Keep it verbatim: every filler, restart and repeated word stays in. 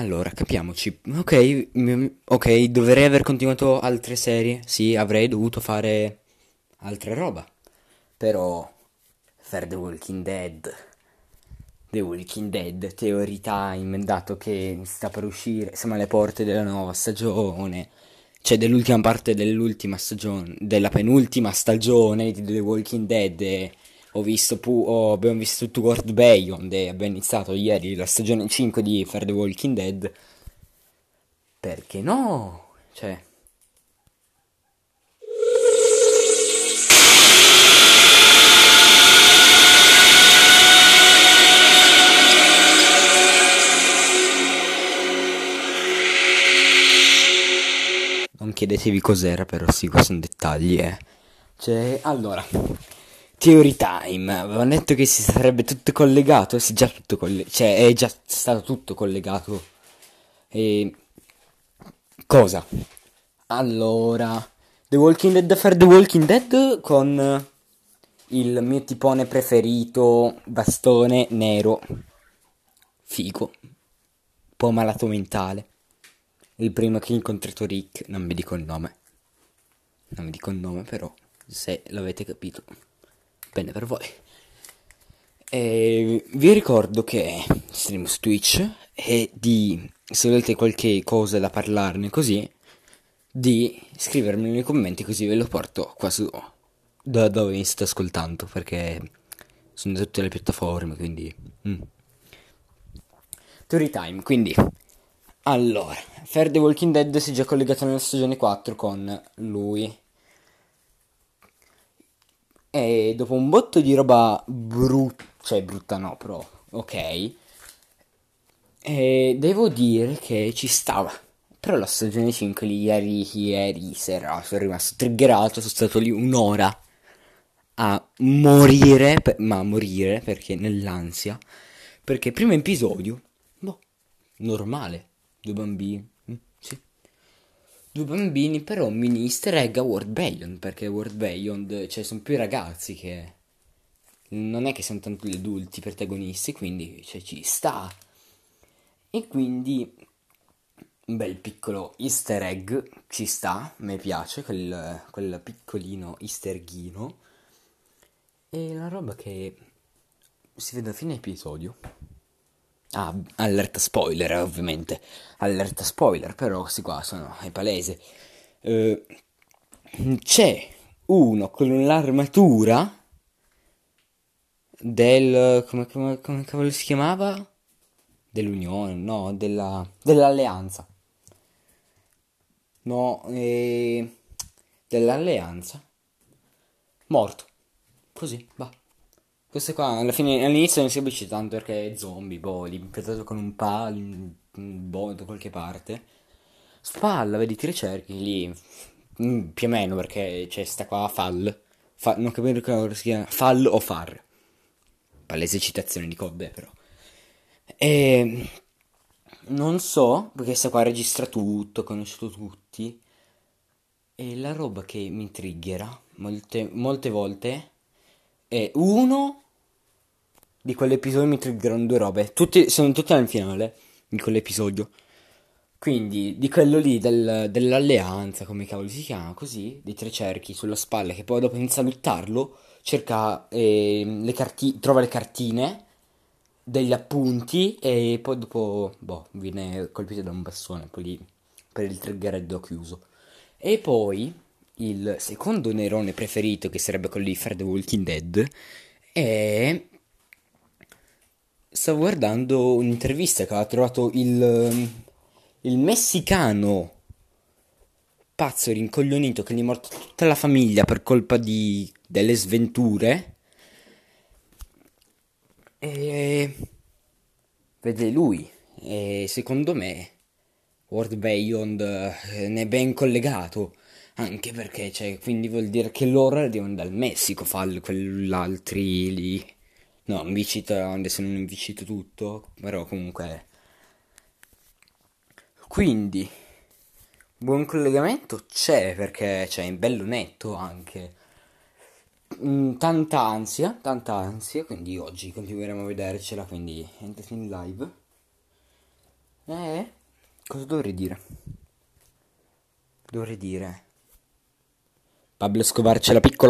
Allora, capiamoci. Ok, mm, ok, dovrei aver continuato altre serie. Sì, avrei dovuto fare altre roba. Però Fear The Walking Dead, The Walking Dead, Theory Time, dato che sta per uscire, siamo alle porte della nuova stagione, cioè dell'ultima parte dell'ultima stagione, della penultima stagione di The Walking Dead. E ho visto pu- oh, abbiamo visto tutto World Beyond e abbiamo iniziato ieri la stagione cinque di Fear The Walking Dead. Perché no? Cioè... non chiedetevi cos'era, però sì, questi sono dettagli, eh. Cioè, allora, Theory Time, avevano detto che si sarebbe tutto collegato, sì, già tutto collegato, cioè, è già stato tutto collegato. E... cosa? Allora, The Walking Dead, Fear The Walking Dead con il mio tipone preferito, bastone nero, figo, un po' malato mentale. Il primo che ho incontrato, Rick, non mi dico il nome, non mi dico il nome però, se l'avete capito, bene per voi. E vi ricordo che stream su Twitch e di, se volete qualche cosa da parlarne così, di scrivermi nei commenti così ve lo porto qua su, da dove mi state ascoltando, perché sono da tutte le piattaforme, quindi... Mm. Theory Time, quindi... Allora, Fear The Walking Dead si è già collegato nella stagione quattro con lui. E dopo un botto di roba brutta, cioè brutta no, però ok, e devo dire che ci stava. Però la stagione cinque lì, ieri, ieri sera sono rimasto triggerato, sono stato lì un'ora a morire, per, ma a morire perché nell'ansia, perché il primo episodio, boh, normale. Due bambini, mm, sì. Due bambini, però un mini easter egg a World Beyond, perché World Beyond, cioè, sono più i ragazzi che... non è che sono tanto gli adulti protagonisti, quindi, cioè, ci sta. E quindi, un bel piccolo easter egg, ci sta, mi piace, quel, quel piccolino easter eggino. E la roba che si vede a fine episodio... Ah, allerta spoiler, ovviamente. Allerta spoiler, però questi qua sono, è palese. Eh, c'è uno con l'armatura del... come, come, come cavolo si chiamava? Dell'Unione, no, della, dell'Alleanza. No, eh, dell'Alleanza. Morto. Così, va. Questo qua alla fine, all'inizio non si capisce tanto perché è zombie, boh, li impietrato con un palo, boh, da qualche parte. Spalla, vedi, tre cerchi lì, mm, più o meno, perché c'è sta qua Fall, Fa, non capire come si chiama, Fall o Far. Palese citazione di Kobe, però. E non so, perché sta qua registra tutto, conosciuto tutti. E la roba che mi triggera molte, molte volte... E uno di quell'episodio mi triggerano due robe. Tutti, sono tutti al finale di quell'episodio. Quindi di quello lì del, dell'alleanza, come cavolo si chiama, così, dei tre cerchi sulla spalla, che poi dopo inizia a luttarlo, cerca eh, le carti- trova le cartine, degli appunti, e poi dopo boh, viene colpito da un bastone, poi lì per il triggereddo chiuso. E poi... il secondo nerone preferito, che sarebbe quello di Fear The Walking Dead, è... stavo guardando un'intervista che aveva trovato il... il messicano pazzo rincoglionito che gli è morta tutta la famiglia per colpa di... delle sventure. E... vede lui. E secondo me World Beyond ne è ben collegato. Anche perché, cioè, quindi vuol dire che loro arrivano dal Messico, fa quell'altri lì. No, non vi cito, adesso non vi cito tutto, però comunque... Quindi, buon collegamento c'è, perché, cioè, è bello netto anche. Mm, tanta ansia, tanta ansia, quindi oggi continueremo a vedercela, quindi entrate in live. Eh? Cosa dovrei dire? Dovrei dire Pablo Escobar ce la piccola.